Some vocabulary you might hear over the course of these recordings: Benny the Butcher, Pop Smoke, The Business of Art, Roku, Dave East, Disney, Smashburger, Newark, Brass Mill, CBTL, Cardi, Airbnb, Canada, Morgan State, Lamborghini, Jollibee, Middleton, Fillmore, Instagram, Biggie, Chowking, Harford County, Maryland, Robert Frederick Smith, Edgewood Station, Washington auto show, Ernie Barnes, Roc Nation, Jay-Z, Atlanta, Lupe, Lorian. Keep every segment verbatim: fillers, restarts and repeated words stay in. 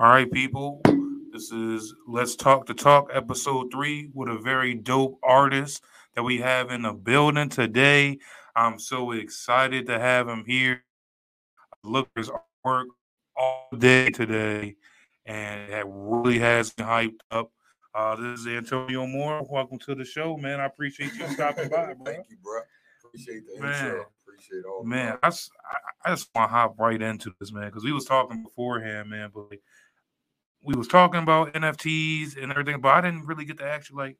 All right, people, this is Let's Talk the Talk, episode three, with a very dope artist that we have in the building today. I'm so excited to have him here. I looked at his artwork all day today, and it really has been hyped up. Uh, this is Antonio Moore. Welcome to the show, man. I appreciate you stopping by, bro. Thank you, bro. Appreciate the man. Intro. Appreciate all that. Man, I, I just want to hop right into this, man, because we was talking beforehand, man, but like, we was talking about N F Ts and everything, but I didn't really get to ask you, like,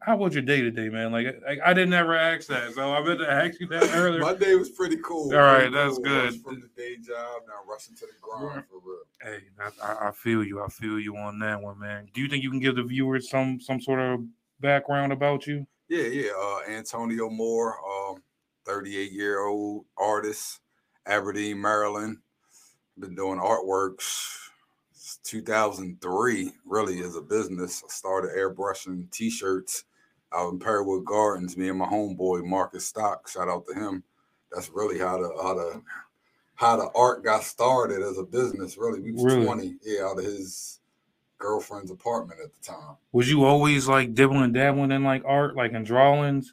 how was your day today, man? Like, I, I didn't ever ask that, so I meant to ask you that earlier. My day was pretty cool. All pretty right, cool. That's good. From the day job, now rushing to the grind for real. Hey, I, I feel you. I feel you on that one, man. Do you think you can give the viewers some some sort of background about you? Yeah, yeah. Uh, Antonio Moore, um, thirty-eight-year-old artist, Aberdeen, Maryland. Been doing artworks two thousand three, really, as a business. I started airbrushing T-shirts out in Perrywood Gardens. Me and my homeboy Marcus Stock, shout out to him. That's really how the how the how the art got started as a business. Really, we was really? twenty, yeah, out of his girlfriend's apartment at the time. Was you always like dibbling and dabbling in like art, like in drawings,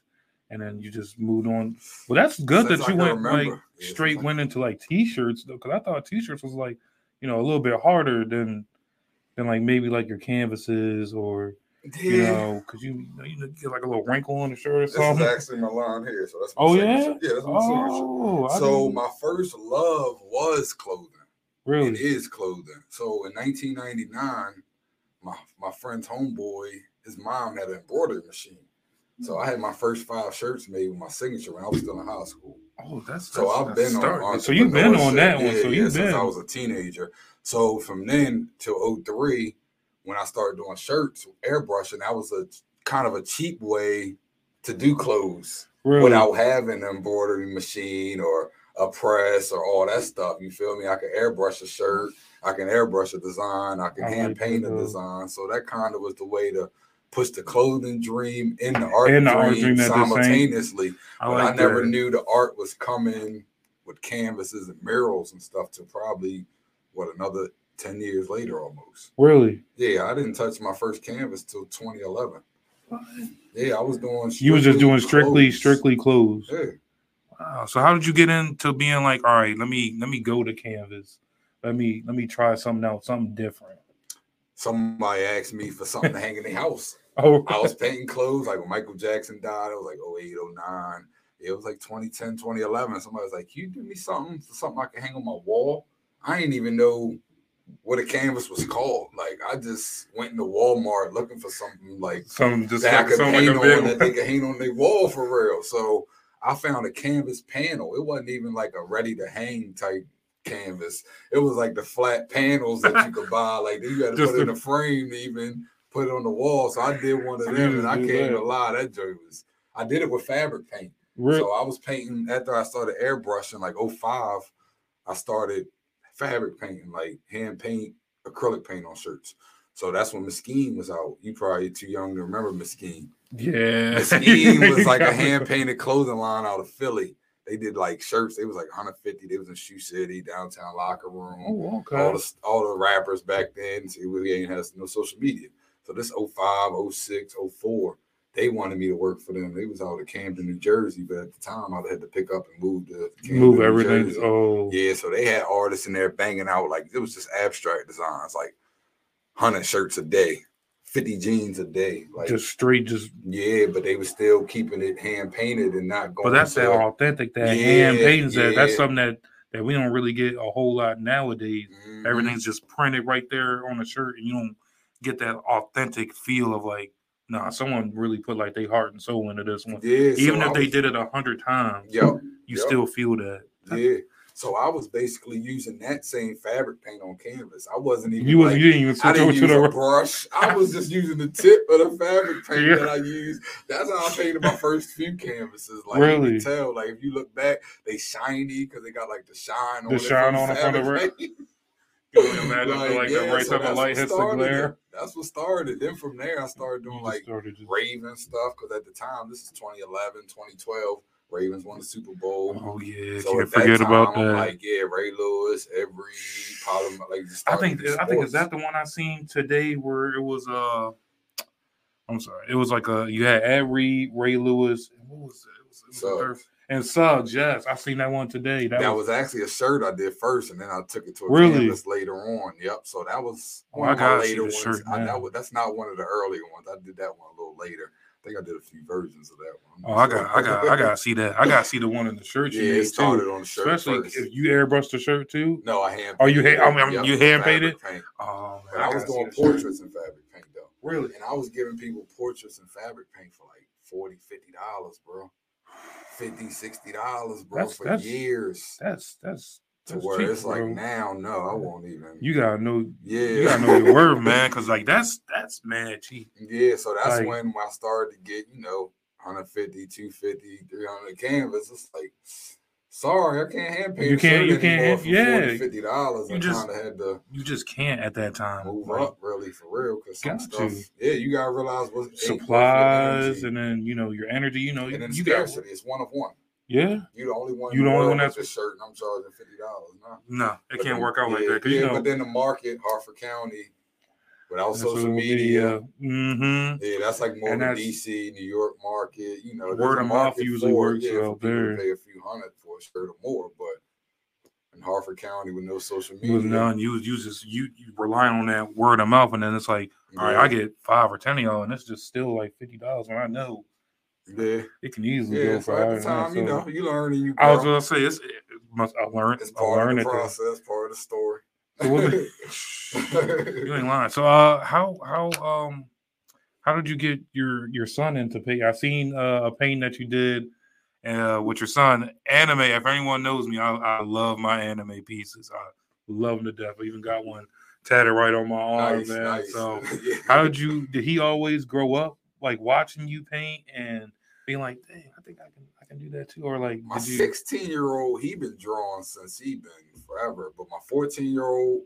and then you just moved on? Well, that's good Since that you went remember. like yeah, straight like, went into like T-shirts though, because I thought T-shirts was like, you know, a little bit harder than than like maybe like your canvases or, you yeah. know, because you, you know, you get like a little wrinkle on the shirt or something. This is actually my line here, so that's my oh signature. yeah, yeah, that's my oh, signature. So my first love was clothing. Really, it is clothing. So in nineteen ninety-nine, my my friend's homeboy, his mom had an embroidery machine. So I had my first five shirts made with my signature when I was still in high school. Oh, that's so that's, I've that's been started. on. So you've been on that yeah, one. So you've yeah, been since I was a teenager. So from then till oh three, when I started doing shirts, airbrushing, that was a kind of a cheap way to do clothes really? without having an embroidery machine or a press or all that stuff. You feel me? I can airbrush a shirt. I can airbrush a design. I can I hand like paint a design. So that kind of was the way to push the clothing dream and the art and the dream, art dream simultaneously. I but like I never that. knew the art was coming with canvases and murals and stuff to probably, what, another ten years later almost. Really? Yeah, I didn't touch my first canvas till twenty eleven. What? Yeah, I was doing strictly You was just doing strictly, clothes. strictly clothes. Yeah. Wow. So how did you get into being like, all right, let me let me go to canvas. Let me let me try something out, something different. Somebody asked me for something to hang in their house. Oh, I was painting clothes. Like when Michael Jackson died, it was like oh eight, oh nine. It was like twenty ten, twenty eleven. Somebody was like, can you do me something for something I can hang on my wall? I didn't even know what a canvas was called. Like I just went into Walmart looking for something like something just that like, I could paint like on that they could hang on their wall for real. So I found a canvas panel. It wasn't even like a ready to hang type canvas. It was like the flat panels that you could buy. Like you had to put it in a frame to even put it on the wall. So I did one of them, and I came to lie. That joke was. I did it with fabric paint. Really? So I was painting after I started airbrushing. Like oh five, I started fabric painting, like hand paint, acrylic paint on shirts. So that's when Mesquine was out. You probably too young to remember Mesquine. Yeah, Mesquine was like a hand painted clothing line out of Philly. They did like shirts. They was like one hundred fifty. They was in Shoe City, downtown locker room. Oh, okay. All the all the rappers back then. It really ain't has no social media. So this oh five, oh six, oh four, they wanted me to work for them. They was out of Camden, New Jersey, but at the time I had to pick up and move to Camden, move everything. Oh, yeah. So they had artists in there banging out like it was just abstract designs, like one hundred shirts a day, fifty jeans a day, like just straight, just yeah, but they were still keeping it hand painted and not going. But that's that authentic, that yeah, hand painting. Yeah. That that's something that, that we don't really get a whole lot nowadays. Mm-hmm. Everything's just printed right there on the shirt, and you don't get that authentic feel of like, nah, someone really put like their heart and soul into this one. Yeah, even so if was, they did it a hundred times, yep, you yep. still feel that. Yeah. So I was basically using that same fabric paint on canvas. I wasn't even. You, was, like, you didn't even switch I didn't use the... a brush. I was just using the tip of the fabric paint yeah. that I used. That's how I painted my first few canvases. Like really? You can tell, like if you look back, they shiny because they got like the shine the on the shine on the front of it. Like, like yeah, the right so type of light hits the glare. It. That's what started. Then from there, I started doing like started just... Raven stuff because at the time, this is twenty eleven, twenty twelve. Ravens won the Super Bowl. Oh yeah, so can't forget time, about that. I'm like, yeah, Ray Lewis, every problem. Like I think, I think is that the one I seen today where it was uh I'm sorry, it was like a you had Ad Reed, Ray Lewis, and what was it? It was, it was Suggs. And Suggs, yes, I seen that one today. That, that was, was actually a shirt I did first, and then I took it to a really? canvas later on. Yep, so that was one oh, of my later ones. Shirt, I, that was, that's not one of the earlier ones. I did that one a little later. I think I did a few versions of that one. Oh, I got, I got, I got to see that. I got to see the one in the shirt. You yeah, it started too. on the shirt. Especially first. If you airbrushed the shirt too. No, I hand. Oh, you hand, I mean, yep, you hand painted. Oh, man, I, I was doing portraits and fabric paint though. Really? And I was giving people portraits and fabric paint for like forty dollars, fifty dollars, bro. fifty dollars, sixty dollars, bro, that's, for that's, years. That's that's. To that's where cheap, it's like bro. now, no, I won't even. You gotta know, yeah, you gotta know your worth, man, because like that's that's mad cheap. Yeah, so that's like, when I started to get, you know, one fifty, two fifty, three hundred canvas. It's like, sorry, I can't hand paint. You can't, you can't, yeah, forty dollars. You I just had to. You just can't at that time move right? up really for real because some stuff. You. Yeah, you gotta realize what's supplies and then you know your energy. You know, and then you scarcity. It's one of one. Yeah, you the only one. You the only one that's a shirt, and I'm charging fifty dollars. No, no, it can't work out like that. Yeah, but then the market, Harford County, without social media, mm-hmm. yeah, that's like more than D C, New York market. You know, word of mouth usually works out there. Pay a few hundred for a shirt or more, but in Harford County with no social media, with none, you you just you you rely on that word of mouth, and then it's like, all right, I get five or ten of y'all, and it's just still like fifty dollars when I know. Yeah, it can easily yeah, go for so at the time, you know, you learn and you grow. I was gonna say, it's it must I learned it's part I learned of the process, part of the story. You ain't lying. So, uh, how how um how did you get your your son into painting? I seen uh, a painting that you did uh with your son. Anime. If anyone knows me, I, I love my anime pieces. I love them to death. I even got one tatted right on my arm, nice, man. Nice. So, yeah. how did you? Did he always grow up like watching you paint and being like, dang, I think I can I can do that too? Or like my sixteen-year-old, he been drawing since he been forever. But my fourteen-year-old,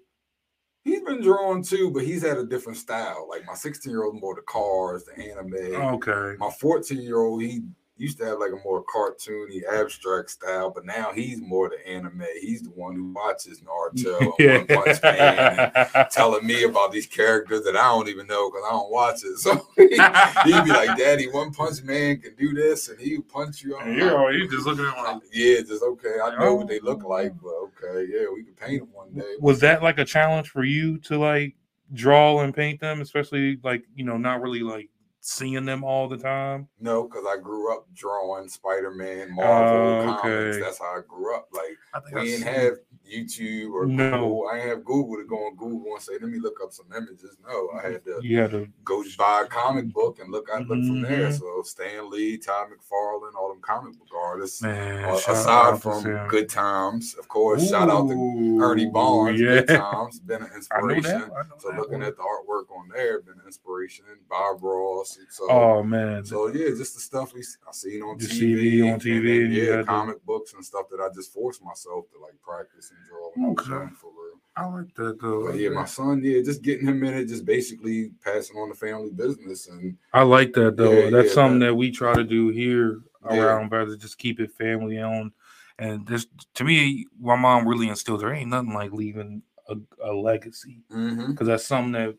he's been drawing too, but he's had a different style. Like my sixteen-year-old more the cars, the anime. Okay. My fourteen-year-old, he used to have like a more cartoony, abstract style, but now he's more the anime. He's the one who watches Naruto and One Punch Man and telling me about these characters that I don't even know because I don't watch it. So he, he'd be like, Daddy, One Punch Man can do this, and he'll punch you on. You're, you're just looking at like, yeah, just okay. I know what they look like, but okay, yeah, we can paint them one day. Was that like a challenge for you to like draw and paint them, especially like, you know, not really like seeing them all the time? No, because I grew up drawing Spider-Man, Marvel, uh, okay. comics. That's how I grew up. Like, I think we didn't have YouTube or no. Google. I didn't have Google to go on Google and say, let me look up some images. No, I had to, you had to go buy a comic book and look I look mm-hmm. from there. So Stan Lee, Todd McFarlane, all them comic book artists. Man, uh, aside from Good Times, of course. Ooh, shout out to Ernie Barnes. Yeah. Good Times, been an inspiration. So looking one. at the artwork on there, been an inspiration. Bob Ross. So, oh man! So yeah, just the stuff we I seen on just T V, on T V, and, and, and yeah, comic to... books and stuff that I just forced myself to like practice and draw. When okay. I was young, for real. I like that though. But yeah, my son, yeah, just getting him in it, just basically passing on the family business, and I like that though. Yeah, That's yeah, something that, that we try to do here yeah. around, brother. Just keep it family owned, and this to me, my mom really instilled there ain't nothing like leaving a, a legacy because mm-hmm. that's something that.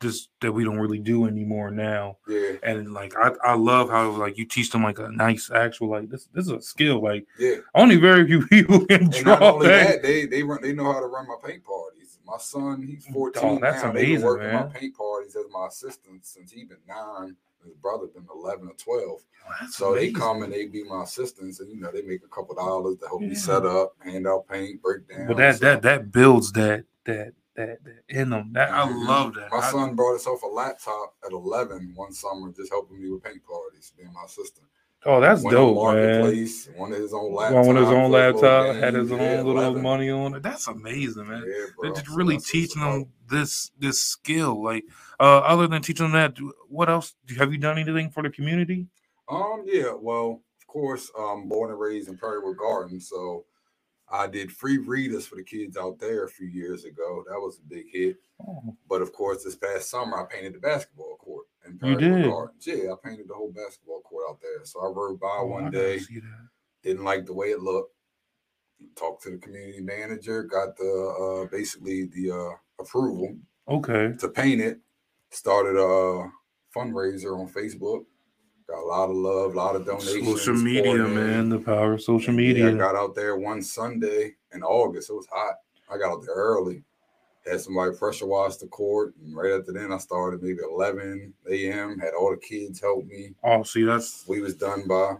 Just that we don't really do anymore now. Yeah. And like I, I love how like you teach them like a nice actual like this this is a skill. Like yeah. only very few people can and draw. Not only that, they they run they know how to run my paint parties. My son, he's fourteen. Oh, that's now. Amazing. They've been working my paint parties as my assistant since he's been nine. His brother been eleven or twelve. Oh, so amazing. They come and they be my assistants, and you know, they make a couple dollars to help yeah. me set up, hand out paint, break down. Well that so. that that builds that that That, that in them that I mm-hmm. love that. My I, son brought himself a laptop at eleven one summer, just helping me with paint parties, being my sister. Oh, that's Went dope, marketplace, man. One of his own laptop, one of his own laptop, had his own yeah, little eleven. Money on it. That's amazing, man. Yeah, bro, They're just really that's teaching them about. this this skill. Like, uh, other than teaching them that, what else have you done anything for the community? Um, yeah, well, of course, um, born and raised in Perrywood Gardens, so. I did free readers for the kids out there a few years ago. That was a big hit. Oh. But, of course, this past summer, I painted the basketball court. In you did? Gardens. Yeah, I painted the whole basketball court out there. So I rode by oh, one I day. didn't like the way it looked. Talked to the community manager, got the uh, basically the uh, approval. Okay. To paint it. Started a fundraiser on Facebook. Got a lot of love, a lot of donations. Social media, man. The power of social media. I got out there one Sunday in August. It was hot. I got out there early. Had somebody pressure wash the court. And right after then, I started maybe eleven a.m. Had all the kids help me. Oh, see, that's... We was done by,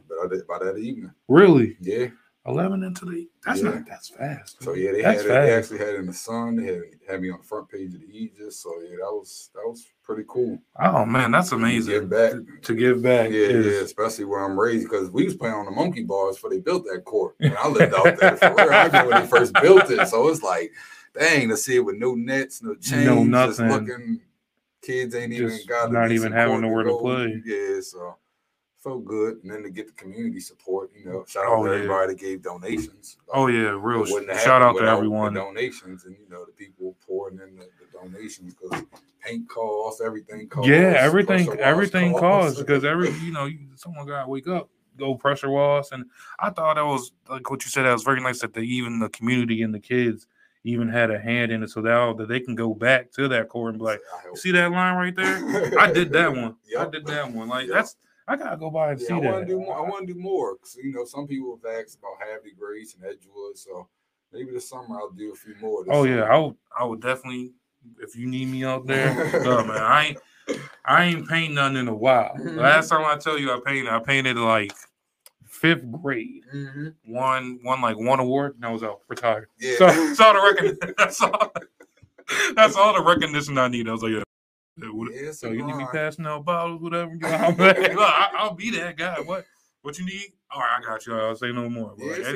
by that evening. Really? Yeah. eleven into the... That's yeah. not... That's fast. Man. So, yeah, they that's had it, they actually had it in the sun. They had, had me on the front page of the Aegis. So, yeah, that was that was pretty cool. Oh, man, that's amazing. To give back. To, to give back. Yeah, is... yeah, especially where I'm raised. Because we was playing on the monkey bars before they built that court. When I lived out there for real. I remember when they first built it. So, it's like... Dang, to see it with no nets, no chains, no nothing. Just looking, kids ain't just even got not even having nowhere to, to play. Yeah, so felt good, and then to get the community support, you know, shout out oh, to yeah. everybody that gave donations. Like, oh yeah, real shout out to everyone. The donations and you know the people pouring in the, the donations because paint costs, everything costs. Yeah, everything, everything costs because every you know someone gotta wake up. Go pressure wash, and I thought that was like what you said. That was very nice that they even the community and the kids. Even had a hand in it so that, that they can go back to that court and be like, see that line right there? I did that one. Yep. I did that one. Like, yep. that's, I got to go by and yeah, see I wanna that. Do more, I want to do more. Cause, you know, some people have asked about Harvey Grace and Edgewood. So maybe this summer I'll do a few more. Oh, summer. Yeah. I would, I would definitely, if you need me out there, no, man, I ain't, I ain't painting nothing in a while. Mm-hmm. Last time I tell you I painted, I painted like, fifth grade, mm-hmm. won, won like one award, and I was out, retired. Yeah. So that's all the recognition. That's all. That's all the recognition I need. I was like, yeah. yeah so you need me passing out bottles, whatever. I, I'll be that guy. What? What you need? All right, I got you. I'll say no more. Yeah, it's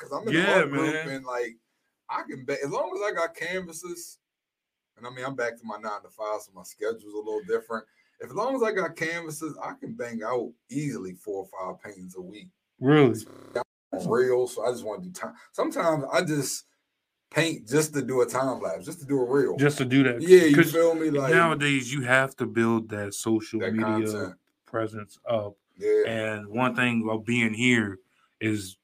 because I'm in yeah, the group and like I can bet as long as I got canvases, and I mean I'm back to my nine to five, so my schedule's a little different. As long as I got canvases, I can bang out easily four or five paintings a week. Really? I'm real, so I just want to do time. Sometimes I just paint just to do a time lapse, just to do a reel. Just to do that. Yeah, you feel me? Like nowadays, you have to build that social that media content. Presence up. Yeah. And one thing about being here is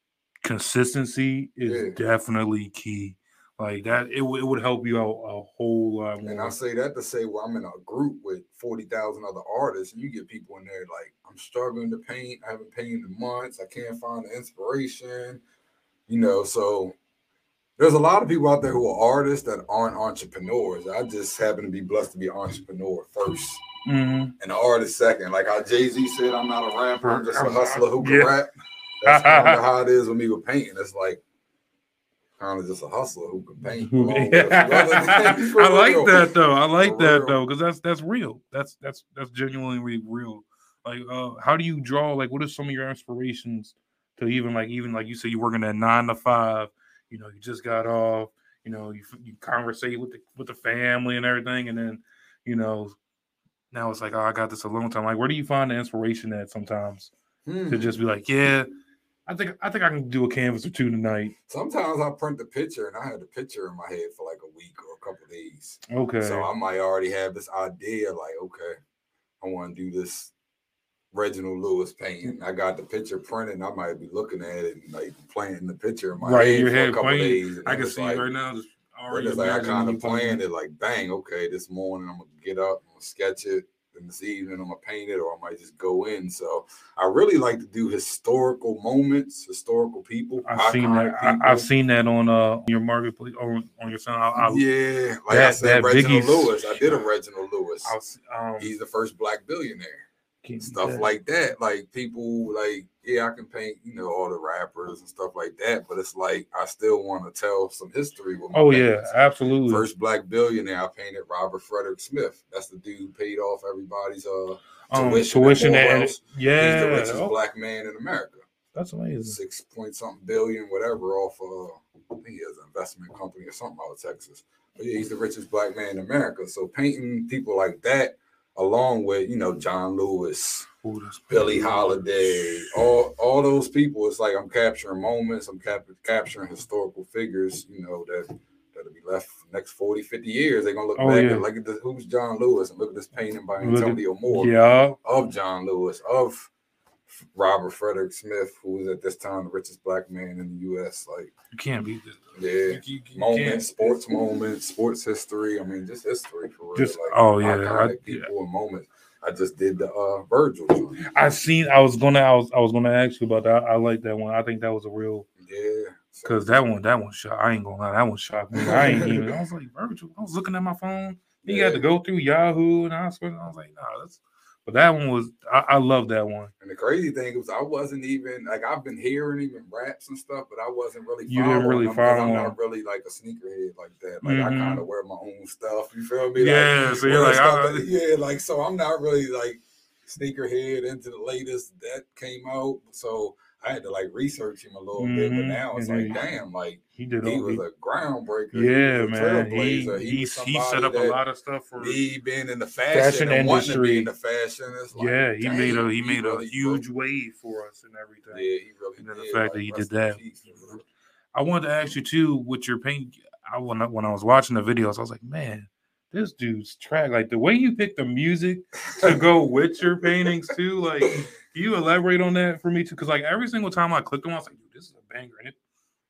consistency is yeah. definitely key. Like that, it, w- it would help you out a whole lot more. And I say that to say, well, I'm in a group with forty thousand other artists, and you get people in there like, I'm struggling to paint. I haven't painted in months. I can't find the inspiration. You know, so there's a lot of people out there who are artists that aren't entrepreneurs. I just happen to be blessed to be an entrepreneur first mm-hmm. and an artist second. Like how Jay-Z said, I'm not a rapper. I'm just a hustler who can yeah. rap. That's kind of how it is with me with painting. It's like, kind of just a hustler who can paint. Yeah. I like real. That though. I like for that real. Though, because that's that's real. That's that's that's genuinely real. Like, uh, how do you draw? Like, what are some of your inspirations to even like even like you said you're working at nine to five? You know, you just got off. You know, you you conversate with the with the family and everything, and then you know now it's like oh, I got this alone time. Like, where do you find the inspiration at sometimes hmm. to just be like, yeah. I think I think I can do a canvas or two tonight. Sometimes I print the picture, and I had the picture in my head for like a week or a couple of days. Okay. So I might already have this idea, like, okay, I want to do this Reginald Lewis painting. I got the picture printed, and I might be looking at it and like planting the picture in my right, head your for head a couple playing. Days. I can see like, it right now. Just already like I kind of planned it, like, bang, okay, this morning I'm gonna get up, I'm gonna sketch it. And this evening I'm gonna paint it, or I might just go in. So I really like to do historical moments, historical people. I've seen that. People. I, I've seen that on uh your marketplace on on your son. I, I, yeah, like that, I said, Reginald Biggie's, Lewis. I did a Reginald Lewis. Was, um, He's the first black billionaire. Stuff that. Like that, like people, like yeah, I can paint, you know, all the rappers and stuff like that. But it's like I still want to tell some history. With my oh parents. Yeah, absolutely. First black billionaire, I painted Robert Frederick Smith. That's the dude who paid off everybody's uh um, tuition. tuition and and, yeah, he's the richest oh. black man in America. That's amazing. Six point something billion, whatever, off of I think he has an investment company or something out of Texas. But yeah, he's the richest black man in America. So painting people like that. Along with, you know, John Lewis, Ooh, Billie Holiday, all all those people. It's like I'm capturing moments. I'm cap- capturing historical figures, you know, that, that'll be left for the next forty, fifty years. They're going to look oh, back yeah. and look at this, who's John Lewis? And look at this painting by Antonio Moore yeah. of John Lewis, of Robert Frederick Smith, who was at this time the richest black man in the U S Like, you can't beat this. Yeah, you, you, you moment, can't. sports moment, sports history. I mean, just history for real. Just, like, oh yeah, I, people yeah. and moments. I just did the uh, Virgil. Journey. I seen. I was gonna. I was. I was gonna ask you about that. I, I like that one. I think that was a real. Yeah. Because that one, that one shocked. I ain't gonna lie. That one shocked me. I ain't even. I was like, Virgil. I was looking at my phone. He yeah. had to go through Yahoo, and I was. I was like, nah, that's. But that one was, I, I love that one. And the crazy thing was, I wasn't even, like, I've been hearing even raps and stuff, but I wasn't really following. You didn't really them, follow I'm not really, like, a sneakerhead like that. Like, mm-hmm. I kind of wear my own stuff, you feel me? Yeah, like, so you're like, I, that, yeah, like, so I'm not really, like, sneakerhead into the latest that came out. So I had to, like, research him a little mm-hmm. bit, but now it's mm-hmm. like, damn, like, he, did he was he, a groundbreaker. Yeah, he man. Trailblazer. He, he, he, he set up a lot of stuff for he being in the fashion, fashion and industry. To be in the fashion. It's like, yeah, he dang, made a he, he made really a huge broke. wave for us and everything. Yeah, he really and did. The fact like, that he did that. Peace, I wanted to ask you too, with your paint. I when I, when I was watching the videos, I was like, man, this dude's track. Like the way you picked the music to go with your paintings too. Like, can you elaborate on that for me too? Because like every single time I clicked on, I was like, dude, this is a banger, and it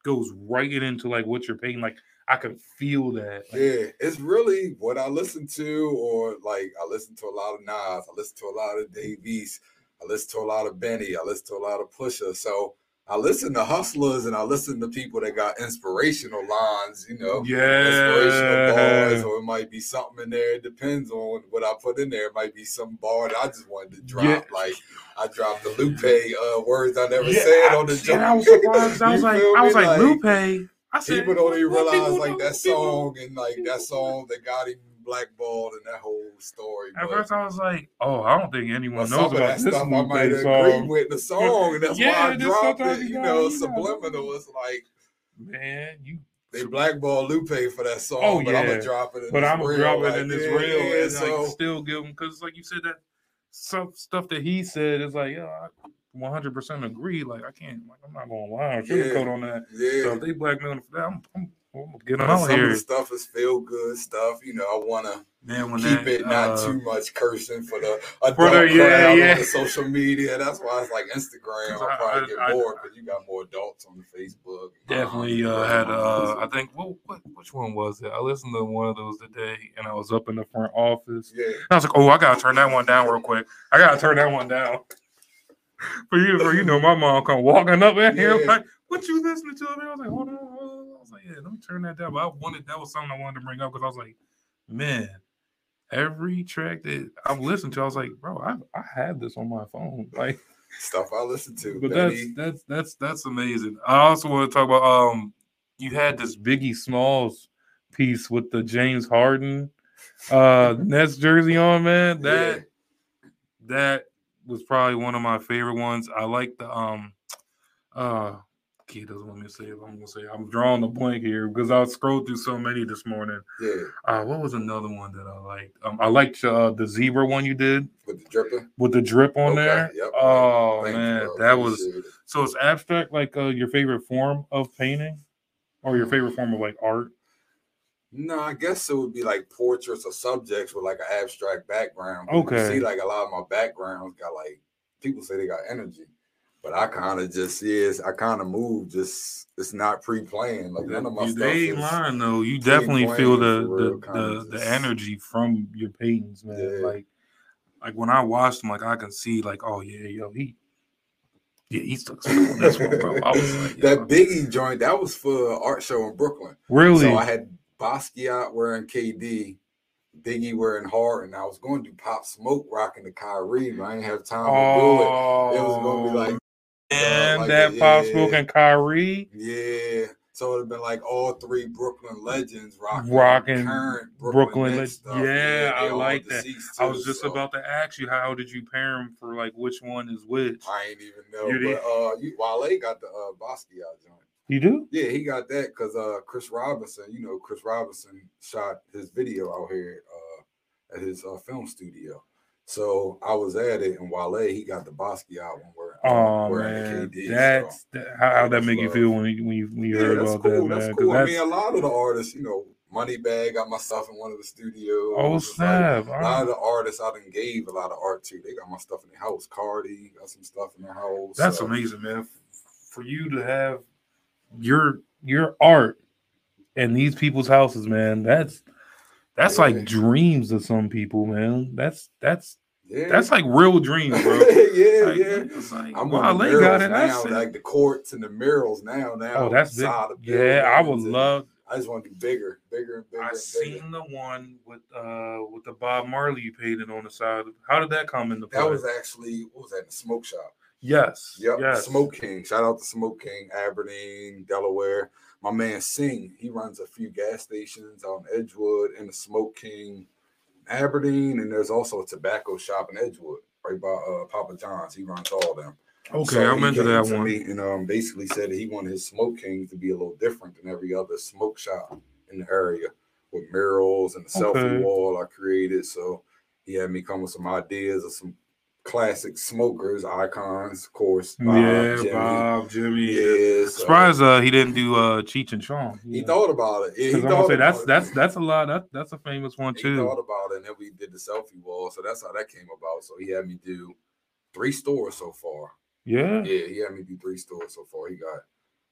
goes right into like what you're painting. Like I can feel that. Like, yeah, it's really what I listen to, or like I listen to a lot of Nas, I listen to a lot of Dave East, I listen to a lot of Benny, I listen to a lot of Pusha. So I listen to hustlers and I listen to people that got inspirational lines, you know, yeah, inspirational bars, or it might be something in there. It depends on what I put in there. It might be some bar that I just wanted to drop. Yeah. Like I dropped the Lupe uh, words I never yeah, said on the joint. I was surprised. I was like, I was like, like Lupe. I said, people don't even realize like that song and like that song that got him blackballed and that whole story. At but, first, I was like, "Oh, I don't think anyone knows about that this stuff." I might agree song. with the song, and that's yeah, why I dropped it. You, you know, subliminal. Know. It's like, man, you they blackball Lupe for that song, oh, yeah. but I'm gonna drop it. In but this I'm gonna drop it like, in this yeah, real, yeah, and so, like, still give him because, like you said, that some stuff that he said is like, yeah, I one hundred percent agree. Like, I can't, like, I'm not gonna lie, I'm sugarcoat yeah, on that. Yeah, so if they blackmail him for that, I'm. I'm Get on Some here. of the stuff is feel good stuff, you know. I want to keep that, it not uh, too much cursing for the adult brother, yeah, crowd yeah. on the social media. That's why it's like Instagram. I'll probably I, get I, more because you got more adults on the Facebook. Definitely uh, had. Uh, I think what, what which one was it? I listened to one of those today, and I was up in the front office. Yeah, and I was like, oh, I gotta turn that one down real quick. I gotta turn that one down. For you, for you know, my mom come walking up at yeah. him like, "What you listening to?" And I was like, "Hold on, hold on." I was like, yeah, let me turn that down. But I wanted, that was something I wanted to bring up because I was like, man, every track that I'm listening to, I was like, bro, I I had this on my phone. Like stuff I listen to. But baby. that's that's that's that's amazing. I also want to talk about um you had this Biggie Smalls piece with the James Harden uh Nets jersey on, man. That yeah. that was probably one of my favorite ones. I like the um uh He doesn't want me to say it. I'm gonna say it. I'm drawing a blank here because I scrolled through so many this morning. Yeah. Uh, what was another one that I liked? Um, I liked uh, the zebra one you did with the dripper. With the drip on okay. there. Yep. Oh Thanks, man, bro. that was it. So. It's abstract, like uh, your favorite form of painting, or your favorite form of like art. No, I guess it would be like portraits or subjects with like an abstract background. Okay. You see, like a lot of my backgrounds got like people say they got energy. But I kind of just yes, I kind of move. Just it's not pre-planned. Like none of my they stuff. They ain't lying though. You definitely feel the real, the, the, the energy from your paintings, man. Yeah. Like like when I watched them, like I can see like oh yeah, yo he yeah he stuck on this one, bro. I was like, that Biggie joint that was for an art show in Brooklyn. Really? So I had Basquiat wearing K D. Biggie wearing hard, and I was going to do Pop Smoke rocking the Kyrie, but I didn't have time to oh. do it. It was going to be like. And uh, like that a, Pop yeah. Smoke and Kyrie. Yeah. So it would have been like all three Brooklyn legends rocking, rocking current Brooklyn, Brooklyn legends. Yeah, yeah, I like that. Too, I was just so. about to ask you, how did you pair them for like which one is which? I ain't even know. You but uh, you, Wale got the uh, Basquiat joint. You do? Yeah, he got that because uh, Chris Robinson, you know, Chris Robinson shot his video out here uh, at his uh, film studio. So I was at it, and Wale, he got the Basquiat one where oh, wearing K D. That's so, that, how that make you feel when you when you, when you yeah, heard about cool, that, man? That's cool. That's, I mean, a lot of the artists, you know, Moneybag got my stuff in one of the studios. Oh, snap. Like, a lot of the artists I done gave a lot of art to, they got my stuff in their house. Cardi got some stuff in their house. That's so amazing, man. For you to have your your art in these people's houses, man, that's that's yeah. like dreams of some people, man. That's that's yeah. that's like real dreams, bro. yeah, like, yeah. It's like, I'm on the murals now, like the courts and the murals now. Now, oh, that's big. Yeah, I would love. I just want to do bigger, bigger, and bigger. I and bigger. seen the one with uh with the Bob Marley you painted on the side. How did that come into play? That was actually what was that in the smoke shop? Yes. Yep. Yes. Smoke King. Shout out to Smoke King, Aberdeen, Delaware. My man Singh. He runs a few gas stations out in Edgewood and the Smoke King, Aberdeen, and there's also a tobacco shop in Edgewood right by uh, Papa John's. He runs all of them. Okay, so I'm into that one. Me and um, basically said that he wanted his Smoke King to be a little different than every other smoke shop in the area with murals and the okay. selfie wall I created. So he had me come with some ideas of some classic smokers, icons, of course. Bob, yeah, Jimmy. Bob, Jimmy. Yeah, so. Surprised uh, he didn't do uh, Cheech and Chong. He know. thought about it. Yeah, he thought say, about that's it. that's that's a lot. That, that's a famous one he too. He thought about it, and then we did the selfie wall. So that's how that came about. So he had me do three stores so far. Yeah, yeah, he had me do three stores so far. He got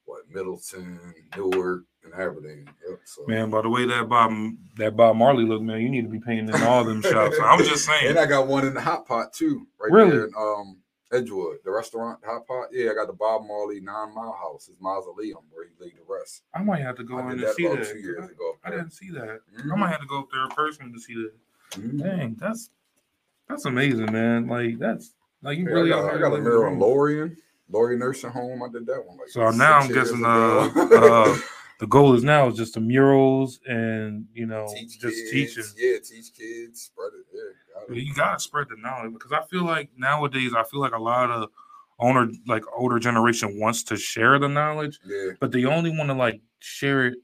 what Middleton, Newark, and Aberdeen. Yep, so. Man, by the way, that Bob that Bob Marley look, man, you need to be painting in all them shops. I'm just saying. And I got one in the Hot Pot too, right really? there in um, Edgewood, the restaurant Hot Pot. Yeah, I got the Bob Marley Nine Mile House, his mausoleum where he laid the rest. I might have to go in and see that. Two years I, ago, I didn't see that. Mm-hmm. I might have to go up there personally to see that. Mm-hmm. Dang, that's that's amazing, man. Like that's. Like you yeah, really, I got, I got a mirror on Lorian, Lorian Nursing Home. I did that one. Like so now I'm guessing uh, uh, the goal is now is just the murals and you know teach just kids. teaching. Yeah, teach kids, spread it. Yeah, gotta. You gotta spread the knowledge because I feel like nowadays I feel like a lot of owner like older generation wants to share the knowledge, yeah. but they only want to like share it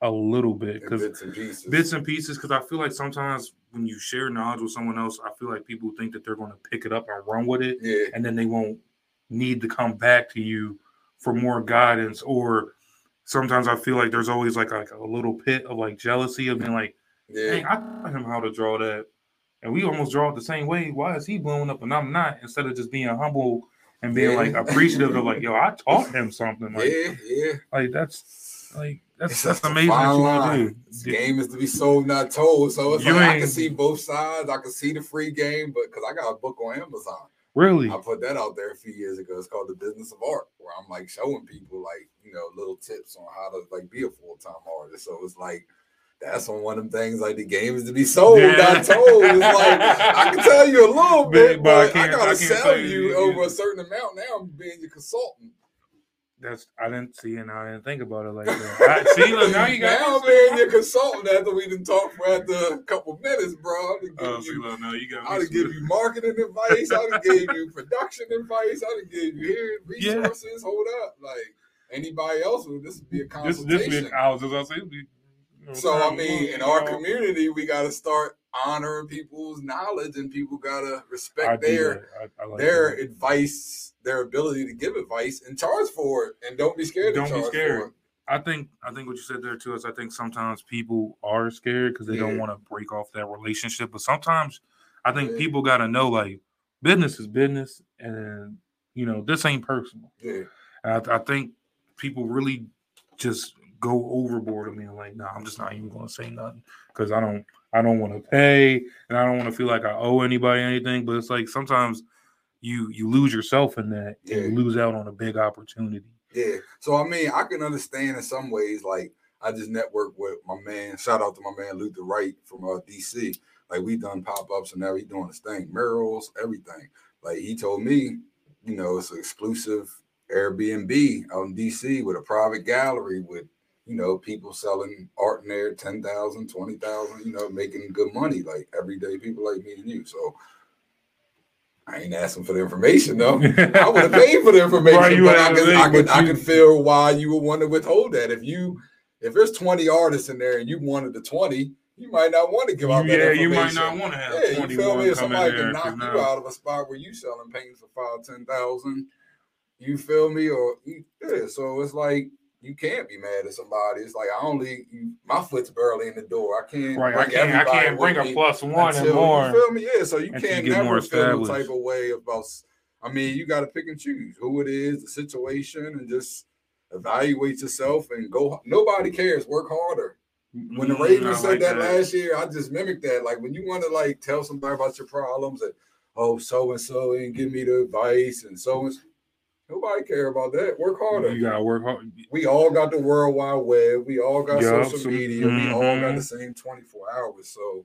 a little bit because bits and pieces. Bits and pieces because I feel like sometimes. When you share knowledge with someone else, I feel like people think that they're going to pick it up and run with it, yeah. and then they won't need to come back to you for more guidance. Or sometimes I feel like there's always like, like a little pit of like jealousy of being like, yeah. "Hey, I taught him how to draw that, and we almost draw it the same way. Why is he blowing up and I'm not?" Instead of just being humble and being yeah. like appreciative of like, "Yo, I taught him something." Like, yeah, yeah. Like that's like. That's that's amazing what you want to do. This game is to be sold, not told. So it's you like I can see both sides. I can see the free game, but because I got a book on Amazon. Really? I put that out there a few years ago. It's called The Business of Art, where I'm like showing people like, you know, little tips on how to like be a full-time artist. So it's like that's on one of them things like the game is to be sold, yeah. not told. It's like I can tell you a little bit, but, but I, I gotta I sell you over a certain amount. Now I'm being your consultant. That's I didn't see and I didn't think about it like that. I, see, look now you got now, man, you're consulting after we didn't talk for after a couple minutes, bro. I done gave oh, you, see, look, no, you got I done give you marketing advice. I done gave you production advice. I done gave you here resources. Yeah. Hold up, like anybody else would. This would be a consultation. This, this be, I was just gonna say. Be, you know, so I mean, in our community, we got to start honoring people's knowledge, and people gotta respect I their I, I like their that. advice. Their ability to give advice and charge for it, and don't be scared. Don't to charge be scared. For it. I think I think what you said there too is I think sometimes people are scared because they yeah. don't want to break off that relationship. But sometimes I think yeah. people got to know like business is business, and you know this ain't personal. Yeah, and I, I think people really just go overboard. I mean, like, no, nah, I'm just not even going to say nothing because I don't I don't want to pay, and I don't want to feel like I owe anybody anything. But it's like sometimes. You you lose yourself in that yeah. and you lose out on a big opportunity. Yeah. So I mean, I can understand in some ways. Like I just networked with my man. Shout out to my man Luther Wright from uh, D C. Like we done pop ups and now he doing his thing, murals, everything. Like he told me, you know, it's an exclusive Airbnb out in D C with a private gallery with you know people selling art in there, ten thousand, twenty thousand, you know, making good money like everyday people like me and you. So. I ain't asking for the information though. I would have paid for the information, right, but I can I can I can feel why you would want to withhold that. If you if there's twenty artists in there and you wanted the twenty, you might not want to give out yeah, that information. Yeah, you might not want to have yeah, twenty. You feel me? If somebody can knock you now. out of a spot where you selling paintings for five, ten thousand, you feel me? Or yeah, so it's like you can't be mad at somebody. It's like I only my foot's barely in the door. I can't right. bring I can't, I can't bring a plus one until, and more. You feel me? Yeah. So you can't you never feel no type of way about. I mean, you got to pick and choose who it is, the situation, and just evaluate yourself and go. Nobody cares. Work harder. When the Ravens said like that, that last year, I just mimicked that. Like when you want to like tell somebody about your problems and oh, so and so and give me the advice and so and so. Nobody care about that. Work harder. You gotta work hard. We all got the World Wide Web. We all got yep. social so, media. Mm-hmm. We all got the same twenty-four hours. So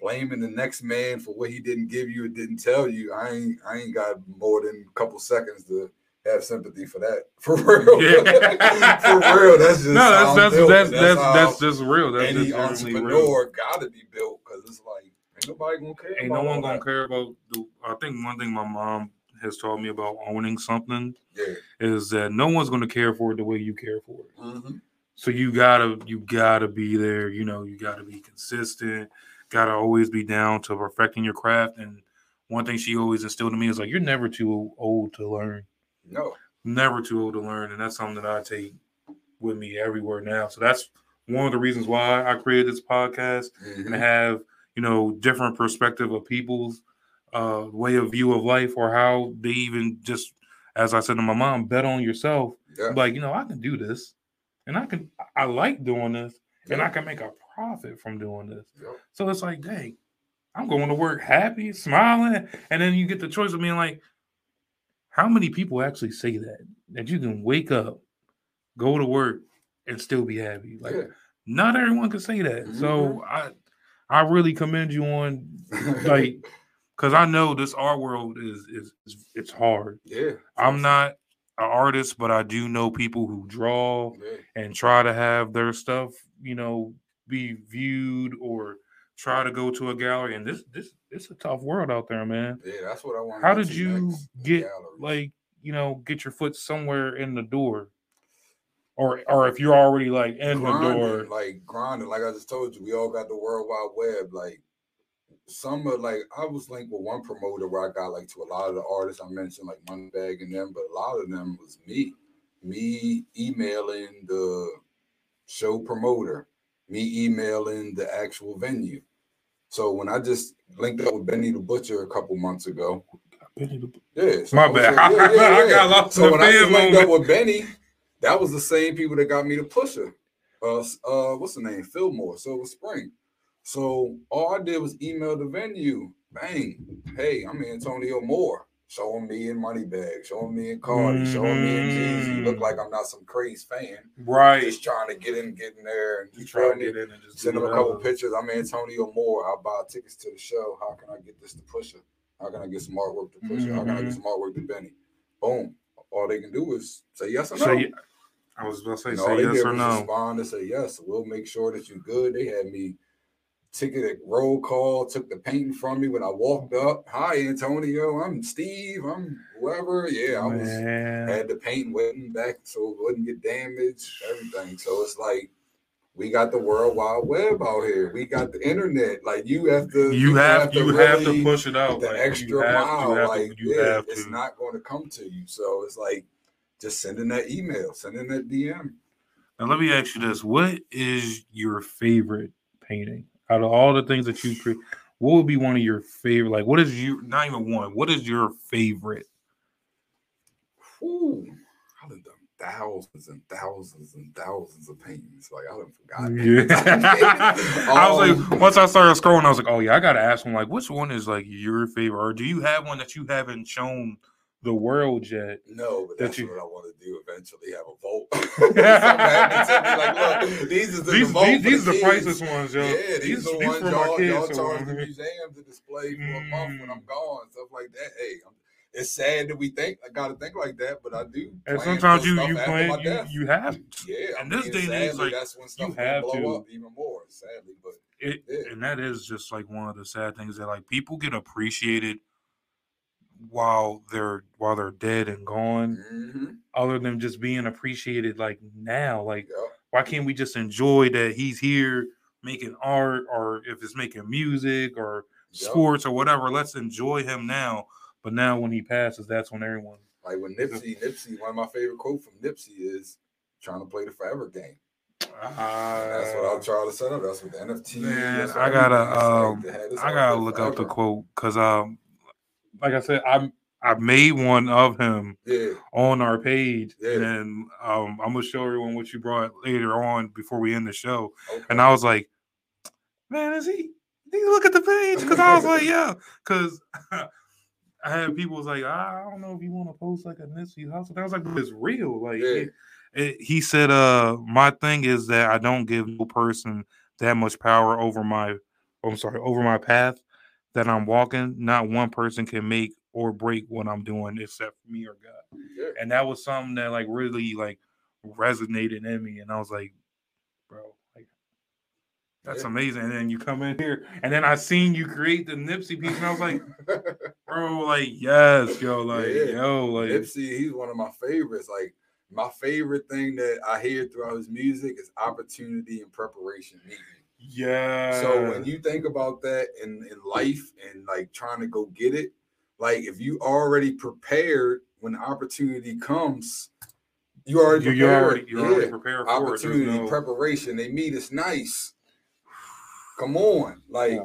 blaming the next man for what he didn't give you or didn't tell you, I ain't I ain't got more than a couple seconds to have sympathy for that. For real. Yeah. For real. That's just no, that's that's that's that's, that's that's just real. That's any just entrepreneur real. Gotta be built because it's like ain't nobody gonna care. Ain't about no one gonna that. Care about the, I think one thing my mom has taught me about owning something yeah. is that no one's going to care for it the way you care for it. Mm-hmm. So you gotta, you gotta be there. You know, you gotta be consistent. Gotta always be down to perfecting your craft. And one thing she always instilled in me is like, you're never too old to learn. No, never too old to learn. And that's something that I take with me everywhere now. So that's one of the reasons why I created this podcast mm-hmm. and have, you know, different perspective of people's Uh, way of view of life or how they even just, as I said to my mom, bet on yourself. Yeah. Like, you know, I can do this and I can, I like doing this yeah. and I can make a profit from doing this. Yeah. So it's like, dang, I'm going to work happy, smiling. And then you get the choice of being like, how many people actually say that, that you can wake up, go to work and still be happy? Like yeah. not everyone can say that. Mm-hmm. So I, I really commend you on like, because I know this art world is, is, is it's hard. Yeah. I'm not an artist, but I do know people who draw yeah. and try to have their stuff, you know, be viewed or try to go to a gallery. And this this it's a tough world out there, man. Yeah, that's what I want. How did you get galleries. Like, you know, get your foot somewhere in the door? Or or if you're already like in grinding, the door. Like grinding, like I just told you, we all got the World Wide Web, like. Some of like I was linked with one promoter where I got like to a lot of the artists I mentioned, like Moneybag and them, but a lot of them was me, me emailing the show promoter, me emailing the actual venue. So when I just linked up with Benny the Butcher a couple months ago, Benny the yeah, so my bad. Like, yeah, yeah, yeah. I got lost. So the when I just linked moment. Up with Benny, that was the same people that got me to Pusha. Uh, uh, what's the name? Fillmore. So it was Spring. So all I did was email the venue. Bang. Hey, I'm Antonio Moore. Showing me in Moneybag. Showing me in Cardi. Mm. Showing me in Jay-Z. Look like I'm not some crazy fan. Right. Just trying to get in, get in there. And just trying to get in and just send them a couple pictures. I'm Antonio Moore. I buy tickets to the show. How can I get this to Pusha? How can I get some artwork to Pusha? Mm-hmm. How can I get some artwork to Benny? Boom. All they can do is say yes or no. Say, I was about to say, and say yes or no. Respond and say yes. We'll make sure that you're good. They had me. Ticket at roll call, took the painting from me when I walked up. Hi, Antonio. I'm Steve. I'm whoever. Yeah, I was Man. Had the paint waiting back so it wouldn't get damaged, everything. So it's like we got the World Wide Web out here. We got the internet. Like you have to you, you have, have to you really have to push it out the like, extra have, mile. To, like to, yeah, it's to. Not going to come to you. So it's like just sending that email, sending that D M. Now let me ask you this. What is your favorite painting? Out of all the things that you create, what would be one of your favorite? Like, what is your, not even one, what is your favorite? Ooh, I've done thousands and thousands and thousands of paintings. Like, I done forgotten. Yeah. um, I was like, once I started scrolling, I was like, oh, yeah, I got to ask him, like, which one is, like, your favorite? Or do you have one that you haven't shown the world yet? No, but that's that you, what I want to do eventually, have a vote. Like, look, these are the, these, the, these, these are the priceless ones, yo. Yeah, these, these are the these ones y'all, y'all charge the museum to display for mm. a month when I'm gone, stuff like that. Hey, I'm, it's sad that we think, I got to think like that, but I do. And sometimes you you, plan, you, you have to. Yeah, and I mean, this day and age, like, that's when stuff you have blow to. Up even more, sadly. But it, yeah. And that is just, like, one of the sad things that, like, people get appreciated while they're while they're dead and gone mm-hmm. other than just being appreciated like now like yep. Why can't we just enjoy that he's here making art, or if it's making music or yep. sports or whatever, let's enjoy him now. But now when he passes, that's when everyone, like when Nipsey Nipsey one of my favorite quotes from Nipsey is trying to play the forever game. Uh, that's what I'll try to set up. That's what the N F T. Man, I gotta, um, like I gotta look forever. Up the quote because, um, like I said, I I made one of him yeah. on our page, yeah. and um, I'm gonna show everyone what you brought later on before we end the show. Okay. And I was like, man, is he? Did you look at the page? Because I was like, yeah, because. I had people was like, I don't know if you want to post like a Nipsey Hussle. I was like, but it's real. Like yeah. it, it, he said, uh, my thing is that I don't give no person that much power over my, oh, I'm sorry, over my path that I'm walking. Not one person can make or break what I'm doing except me or God. Yeah. And that was something that like really like resonated in me. And I was like, bro, like that's yeah. amazing. And then you come in here, and then I seen you create the Nipsey piece, and I was like. Bro, like, yes, yo, like, yeah, yeah. yo, like. Nipsey, he's one of my favorites. Like, my favorite thing that I hear throughout his music is opportunity and preparation meeting. Yeah. So when you think about that in, in life and, like, trying to go get it, like, if you already prepared when the opportunity comes, you already prepared. You already, you're yeah. already prepared for opportunity, it. Opportunity, preparation, they meet, it's nice. Come on. Like. Yeah.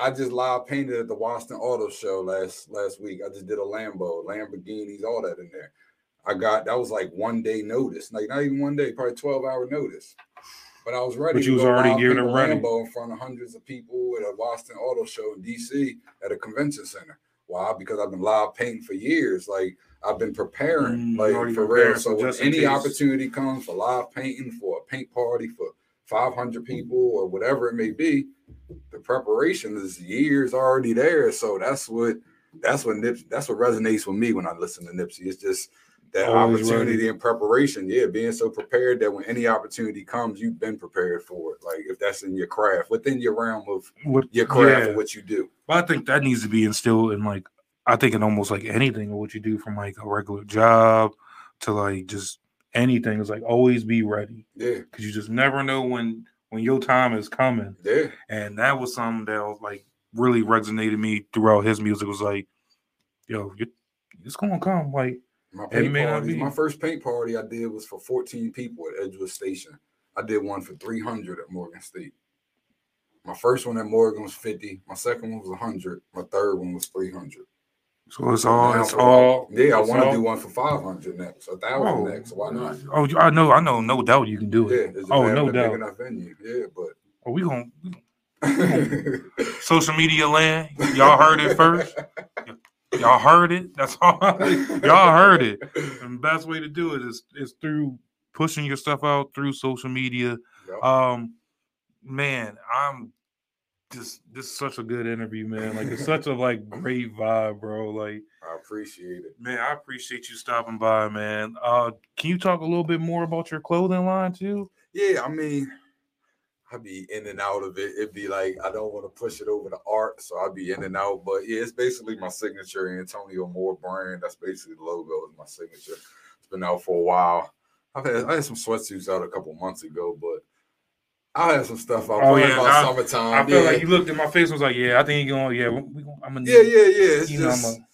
I just live painted at the Washington Auto Show last last week. I just did a Lambo, Lamborghinis, all that in there. I got that was like one day notice, like not even one day, probably twelve hour notice. But I was ready. But you was already geared and ready. Lambo in front of hundreds of people at a Washington Auto Show in D C at a convention center. Why? Because I've been live painting for years. Like I've been preparing, mm, like for real. So when any opportunity comes for live painting, for a paint party, for five hundred people or whatever it may be, the preparation is years already there. So that's what that's what Nipsey, that's what resonates with me when I listen to Nipsey. It's just that always opportunity ready. And preparation. Yeah, being so prepared that when any opportunity comes, you've been prepared for it. Like if that's in your craft, within your realm of what, your craft yeah. and what you do. Well, I think that needs to be instilled in like I think in almost like anything of what you do, from like a regular job to like just anything. It's like always be ready. Yeah, because you just never know when. When your time is coming. Yeah. And that was something that was like really resonated me throughout his music. It was like, yo, it's gonna come. Like my, paint party, my first paint party I did was for fourteen people at Edgewood Station. I did one for three hundred at Morgan State. My first one at Morgan was fifty. My second one was one hundred. My third one was three hundred. So it's all, now it's for, all. Yeah, I want to do one for five hundred next, a thousand oh, next. Why not? Oh, I know, I know, no doubt you can do it. Yeah, oh, no doubt. Big enough venue. Yeah, but are we gonna, we gonna social media land? Y'all heard it first. Y'all heard it. That's all. Y'all heard it. And the best way to do it is is through pushing your stuff out through social media. Yep. Um, man, I'm. Just this is such a good interview, man. Like it's such a like great vibe, bro. Like I appreciate it. Man, I appreciate you stopping by, man. Uh can you talk a little bit more about your clothing line too? Yeah, I mean, I'd be in and out of it. It'd be like I don't want to push it over to art, so I'd be in and out. But yeah, it's basically my signature Antonio Moore brand. That's basically the logo, is my signature. It's been out for a while. I've had I had some sweatsuits out a couple months ago, but I have some stuff out oh, yeah. about I, summertime. I feel yeah. like you looked at my face and was like, yeah, I think you're going, yeah, we gonna, I'm going to Yeah, yeah, yeah. It's just know, a,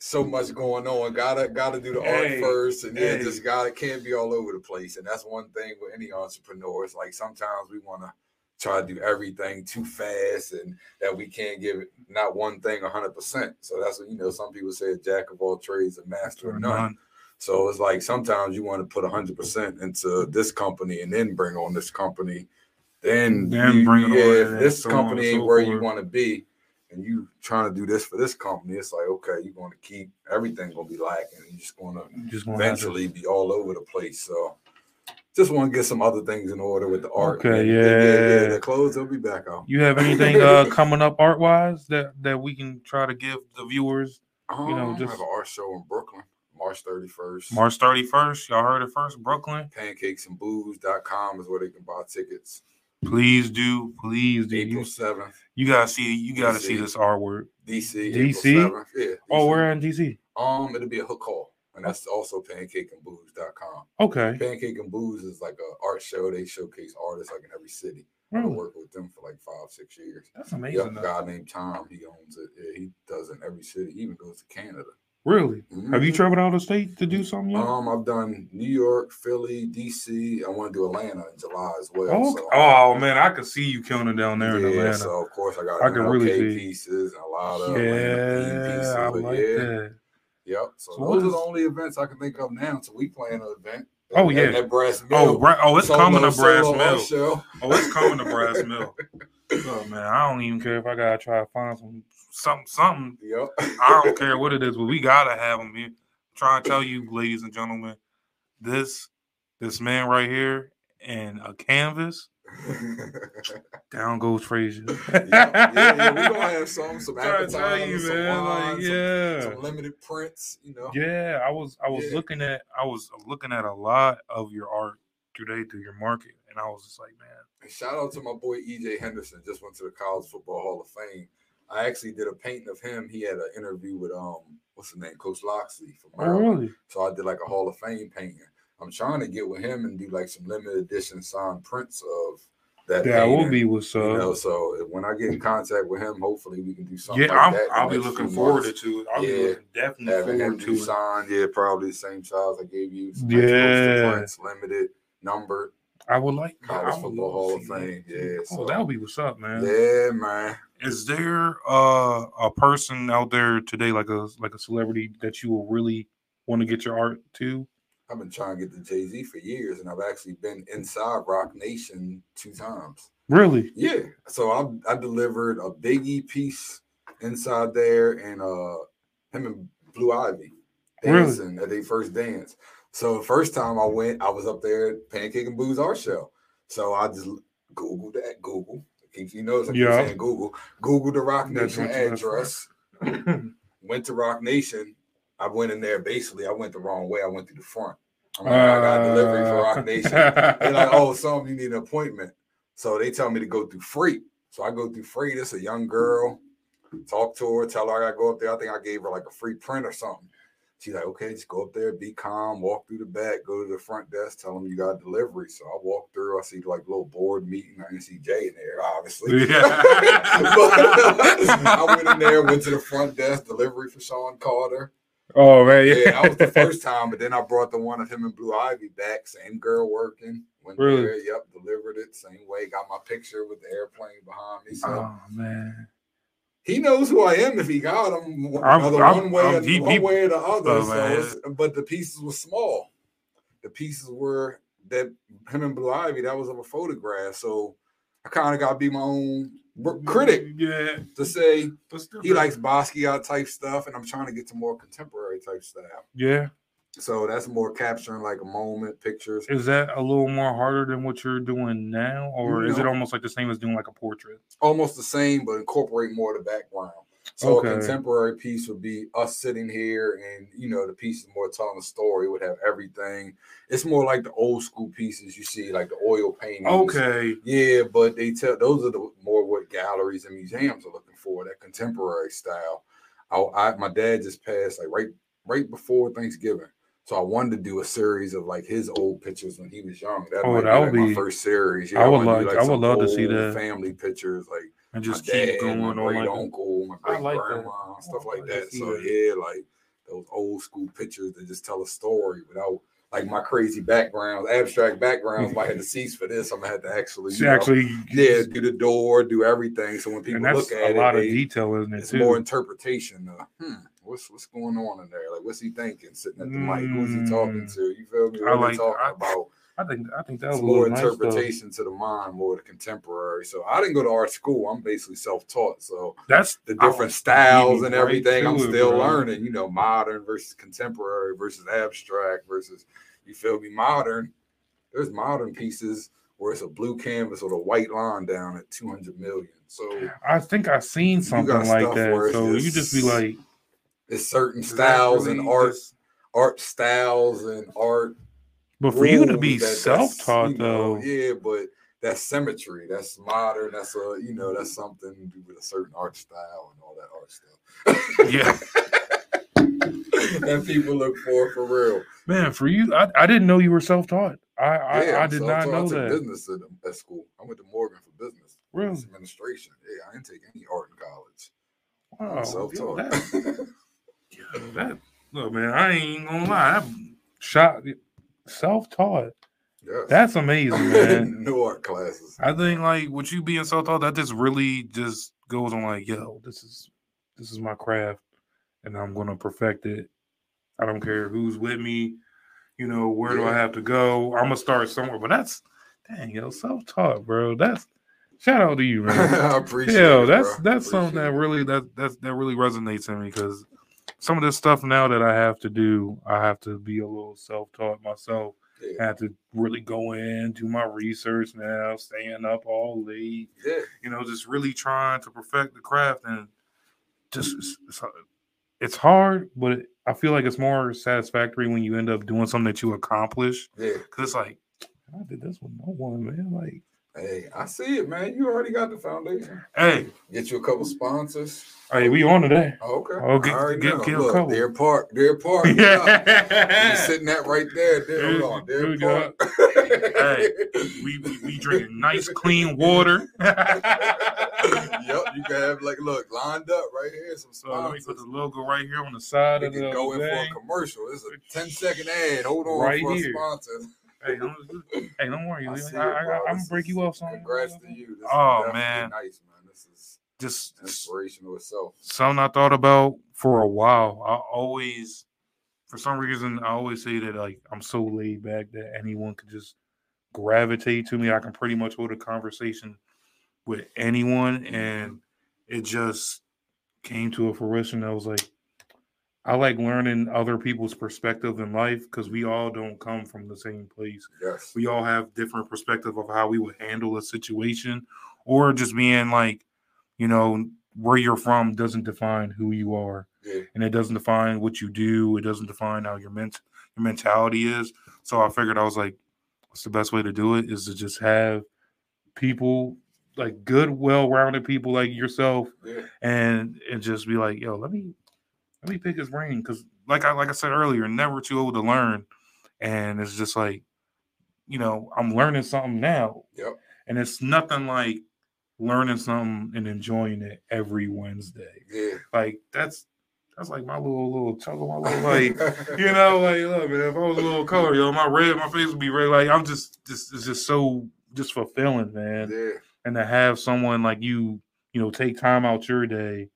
so much going on. Gotta gotta do the hey, art first, and hey. then just gotta can't be all over the place. And that's one thing with any entrepreneur. It's like sometimes we want to try to do everything too fast and that we can't give it not one thing one hundred percent. So that's what, you know, some people say jack of all trades and master of none. none. So it's like sometimes you want to put one hundred percent into this company and then bring on this company. Then, then you, bring yeah, it if this so company ain't so where forward. You want to be and you trying to do this for this company, it's like, okay, you're going to keep everything going to be lacking. You're just going to eventually be all over the place. So just want to get some other things in order with the art. Okay, yeah. Yeah, yeah. The clothes, they'll be back out. You have anything uh, coming up art-wise that, that we can try to give the viewers? Um, you know, just... I have an art show in Brooklyn. March thirty-first. March thirty-first. Y'all heard it first. Brooklyn. pancakes and booze dot com is where they can buy tickets. Please do. Please do. April seventh. You gotta see you gotta D C. See this R word. D C. D C? Yeah. D C. Oh, we're in D C. Um, it'll be a hook call. And that's also pancake and booze dot com. Okay. Pancake and Booze is like an art show. They showcase artists like in every city. Really? I worked with them for like five, six years. That's amazing. Yep, a guy named Tom, he owns it. Yeah, he does it in every city. He even goes to Canada. Really? Mm-hmm. Have you traveled out of state to do something yet? Um, I've done New York, Philly, D C. I want to do Atlanta in July as well. Oh, so, oh um, man, I could see you killing it down there yeah, in Atlanta. So of course I got I can really see. pieces and a lot of yeah, pieces. I like yeah. that. Yep. So, so those are the only events I can think of now. So we playing an event. Oh yeah. At Brass Mill. Oh, bra- oh, it's solo, coming to Brass Mill. Oh, it's coming to Brass Mill. Oh man, I don't even care if I gotta try to find some. Something, something. Yep. I don't care what it is, but we gotta have him here. Trying to tell you, ladies and gentlemen, this this man right here and a canvas. Down goes Frazier. yeah, yeah, yeah, we gonna have some some appetizers, some, like, yeah. some, some limited prints. You know. Yeah, I was I was yeah. looking at I was looking at a lot of your art today through your market, and I was just like, man. And shout out to my boy E J Henderson. Just went to the College Football Hall of Fame. I actually did a painting of him. He had an interview with, um, what's his name, Coach Loxley from Maryland. Oh, really? So I did like a Hall of Fame painting. I'm trying to get with him and do like some limited edition signed prints of that. That painting. Will be what's up. You know, so when I get in contact with him, hopefully we can do something yeah, like I'm, that. Yeah, I'll be looking forward months. to it. I'll yeah, be looking definitely having forward him to it. Signed, yeah, probably the same size I gave you. Some yeah. Prints, limited, numbered. I would like College Football Hall of Fame. That. Yeah. Oh, so. That'll be what's up, man. Yeah, man. Is there uh, a person out there today, like a like a celebrity, that you will really want to get your art to? I've been trying to get to Jay-Z for years, and I've actually been inside Roc Nation two times. Really? Yeah. So I I delivered a Biggie piece inside there, and uh, him and Blue Ivy dancing really? at their first dance. So the first time I went, I was up there at Pancake and Booze Art Show. So I just Googled that, Google. You know, like yeah. saying Google. Google the Roc Nation address. Went to Roc Nation. I went in there. Basically, I went the wrong way. I went through the front. I'm like, uh, I got a delivery for Roc Nation. They're like, oh, some you need an appointment. So they tell me to go through Freight. So I go through Freight. It's a young girl. Talk to her. Tell her I got to go up there. I think I gave her like a free print or something. She's like, okay, just go up there, be calm, walk through the back, go to the front desk, tell them you got delivery. So I walk through, I see like a little board meeting. I didn't see Jay in there, obviously. Yeah. but, uh, I went in there, went to the front desk, delivery for Sean Carter. Oh, man. Yeah, yeah, that was the first time, but then I brought the one of him and Blue Ivy back, same girl working. Went really? there, yep, delivered it, same way. Got my picture with the airplane behind me. So. Oh, man. He knows who I am if he got them either I'm, one way I'm, or he, one he, way or the other. So so but the pieces were small. The pieces were that him and Blue Ivy. That was of a photograph. So I kind of got to be my own critic. Yeah. To say he likes Basquiat type stuff, and I'm trying to get to more contemporary type style. Yeah. So that's more capturing like a moment, pictures. Is that a little more harder than what you're doing now? Or no. Is it almost like the same as doing like a portrait? Almost the same, but incorporate more of the background. So okay. A contemporary piece would be us sitting here and, you know, the piece is more telling a story. It would have everything. It's more like the old school pieces you see, like the oil paintings. Okay. Yeah, but they tell those are the more what galleries and museums are looking for, that contemporary style. I, I My dad just passed like right, right before Thanksgiving. So I wanted to do a series of like his old pictures when he was young. That oh, might that be like be, my first series. Yeah, I would I like, do, like I would love to see that family pictures, like and just my dad, keep going my great like uncle, my great like grandma, and stuff like that. So that. yeah, like those old school pictures that just tell a story without like my crazy backgrounds, abstract backgrounds. If I had to cease for this, I'm gonna have to actually, you know, actually, yeah, do the door, do everything. So when people look at it, a lot of detail, isn't it? It's more interpretation. Uh, hmm. What's what's going on in there? Like, what's he thinking? Sitting at the mm. mic, who's he talking to? You feel me? What I like he talking I, about? I think I think that was more nice interpretation though. To the mind, more the contemporary. So I didn't go to art school. I'm basically self-taught. So that's the different styles and everything. I'm still it, learning. You know, modern versus contemporary versus abstract versus you feel me? Modern. There's modern pieces where it's a blue canvas with a white line down at two hundred million. So I think I've seen something like that. So you just be like. It's certain styles really and art, just... art styles and art. But for you to be that, self-taught, you know, though, yeah, but that's symmetry. That's modern. That's a you know that's something to do with a certain art style and all that art stuff. Yeah, that people look for for real. Man, for you, I, I didn't know you were self-taught. I yeah, I, I did not know that. I took business at, at school. I went to Morgan for business. Really? Business administration. Yeah, I didn't take any art in college. Wow, self-taught. That... Yeah, that Look, man, I ain't gonna lie. I'm shot self-taught. Yes. That's amazing, man. Newark classes. I think like with you being self-taught, that just really just goes on like, yo, this is this is my craft, and I'm gonna perfect it. I don't care who's with me. You know, where yeah. do I have to go? I'm gonna start somewhere. But that's dang, yo, self-taught, bro. That's shout out to you, man. I appreciate yo, it. Yeah, that's bro. that's appreciate something it. that really that that's that really resonates in me because some of this stuff now that I have to do, I have to be a little self-taught myself. Yeah. I have to really go in, do my research now, staying up all late. Yeah. You know, just really trying to perfect the craft. And just it's, it's hard, but it, I feel like it's more satisfactory when you end up doing something that you accomplish. Yeah. Because it's like, I did this with no one, man. Like, hey, I see it, man. You already got the foundation. Hey. Get you a couple sponsors. Hey, we on today. Oh, okay. Oh, get, right, get, get Look, a couple. Deer Park. Deer Park. Yeah. You're sitting that right there. Deer, hold on. Deer we Park. Hey, we, we, we drinking nice, clean water. Yep, you can have, like, look, lined up right here. Some so let me put the logo right here on the side you of the can go in thing. For a commercial. It's a ten-second ad. Hold on right for here. A sponsor. Hey, don't, hey, don't worry. I I, it, I, I, I'm going to break you off something. Congrats to you. This oh, man. Nice, man. This is just inspirational itself. Something I thought about for a while. I always, for some reason, I always say that like I'm so laid back that anyone could just gravitate to me. I can pretty much hold a conversation with anyone. And it just came to a fruition. I was like, I like learning other people's perspective in life because we all don't come from the same place. Yes. We all have different perspective of how we would handle a situation or just being like, you know, where you're from doesn't define who you are. Yeah. And it doesn't define what you do. It doesn't define how your, ment- your mentality is. So I figured I was like, what's the best way to do it is to just have people like good, well-rounded people like yourself yeah. and, and just be like, yo, let me, Let me pick his brain because, like I like I said earlier, never too old to learn, and it's just like, you know, I'm learning something now, yep. and it's nothing like learning something and enjoying it every Wednesday. Yeah, like that's that's like my little little chuckle, my little like, you know, like look, man, if I was a little color, yo, my red, my face would be red. Like I'm just, just it's just so just fulfilling, man. Yeah, and to have someone like you, you know, take time out your day.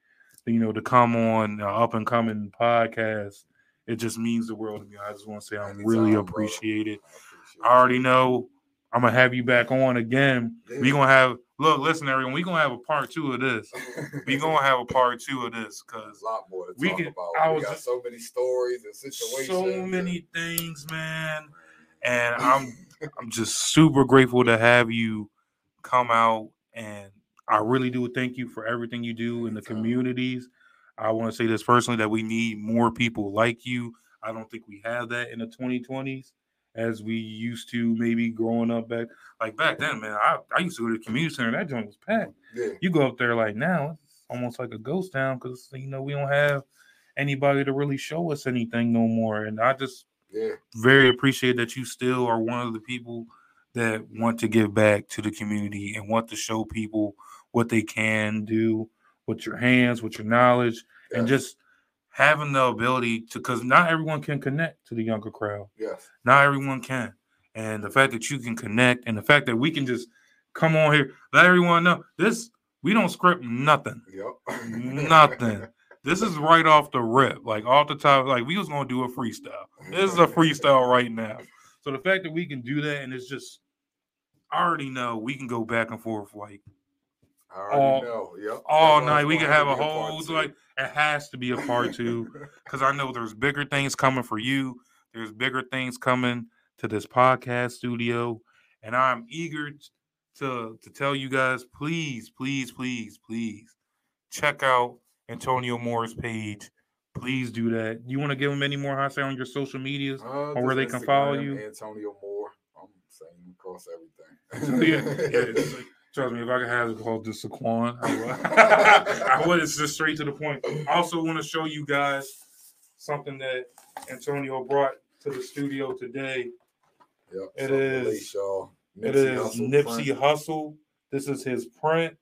You know, to come on uh, up and coming podcast, it just means the world to me. I just want to say I'm really appreciated. I, I already know I'm gonna have you back on again. Yeah. We gonna have look, listen, everyone. We gonna have a part two of this. We gonna have a part two of this because a lot more to we talk can, about. I we was, got so many stories and situations, so many and... things, man. And I'm I'm just super grateful to have you come out and. I really do thank you for everything you do in the communities. I want to say this personally, that we need more people like you. I don't think we have that in the twenty twenties as we used to maybe growing up back. Like back then, man, I, I used to go to the community center. That joint was packed. Yeah. You go up there like now, it's almost like a ghost town because, you know, we don't have anybody to really show us anything no more. And I just yeah. very appreciate that you still are one of the people that want to give back to the community and want to show people what they can do with your hands, with your knowledge, yes. and just having the ability to, because not everyone can connect to the younger crowd. Yes. Not everyone can. And the fact that you can connect and the fact that we can just come on here, let everyone know this, we don't script nothing. Yep. Nothing. This is right off the rip. Like off the top, like we was going to do a freestyle. This is a freestyle right now. So the fact that we can do that and it's just, I already know we can go back and forth like I already all, know. Yep. all night. We can have a whole, like, it has to be a part two because I know there's bigger things coming for you. There's bigger things coming to this podcast studio. And I'm eager to, to tell you guys, please, please, please, please check out Antonio Moore's page. Please do that. You want to give them any more hot say on your social medias uh, or where they can Instagram, follow you? Antonio Moore. I'm saying across everything. yeah, yeah, just, trust me, if I could have it called the Saquon, I would. I would. It's just straight to the point. I also want to show you guys something that Antonio brought to the studio today. Yep, it is. Late, y'all. Nipsey it is Nipsey Hussle. This is his print.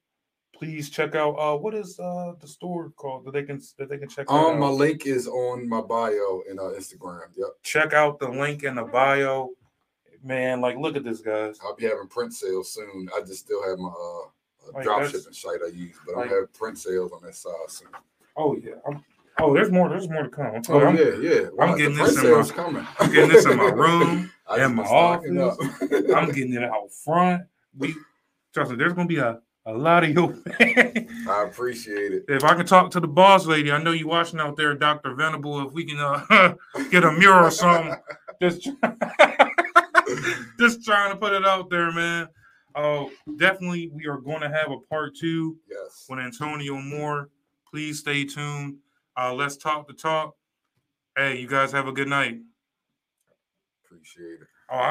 please check out uh, what is uh, the store called that they can that they can check um, out? Um, my link is on my bio and uh, Instagram. Yep. Check out the link in the bio, man. Like, look at this, guys. I'll be having print sales soon. I just still have my uh, like drop shipping site I use, but like, I have print sales on that side soon. Oh yeah. I'm, oh, there's more. There's more to come. Oh I'm, yeah, yeah. Well, I'm getting this in my. Coming. I'm getting this in my room. in my office. I'm getting it out front. We trust me. There's gonna be a. A lot of you. I appreciate it. If I can talk to the boss lady, I know you watching out there, Doctor Venable. If we can uh, get a mural or something, just, try- just trying to put it out there, man. Uh, definitely, we are going to have a part two. Yes. With Antonio Moore. Please stay tuned. Uh, let's talk the talk. Hey, you guys have a good night. Appreciate it.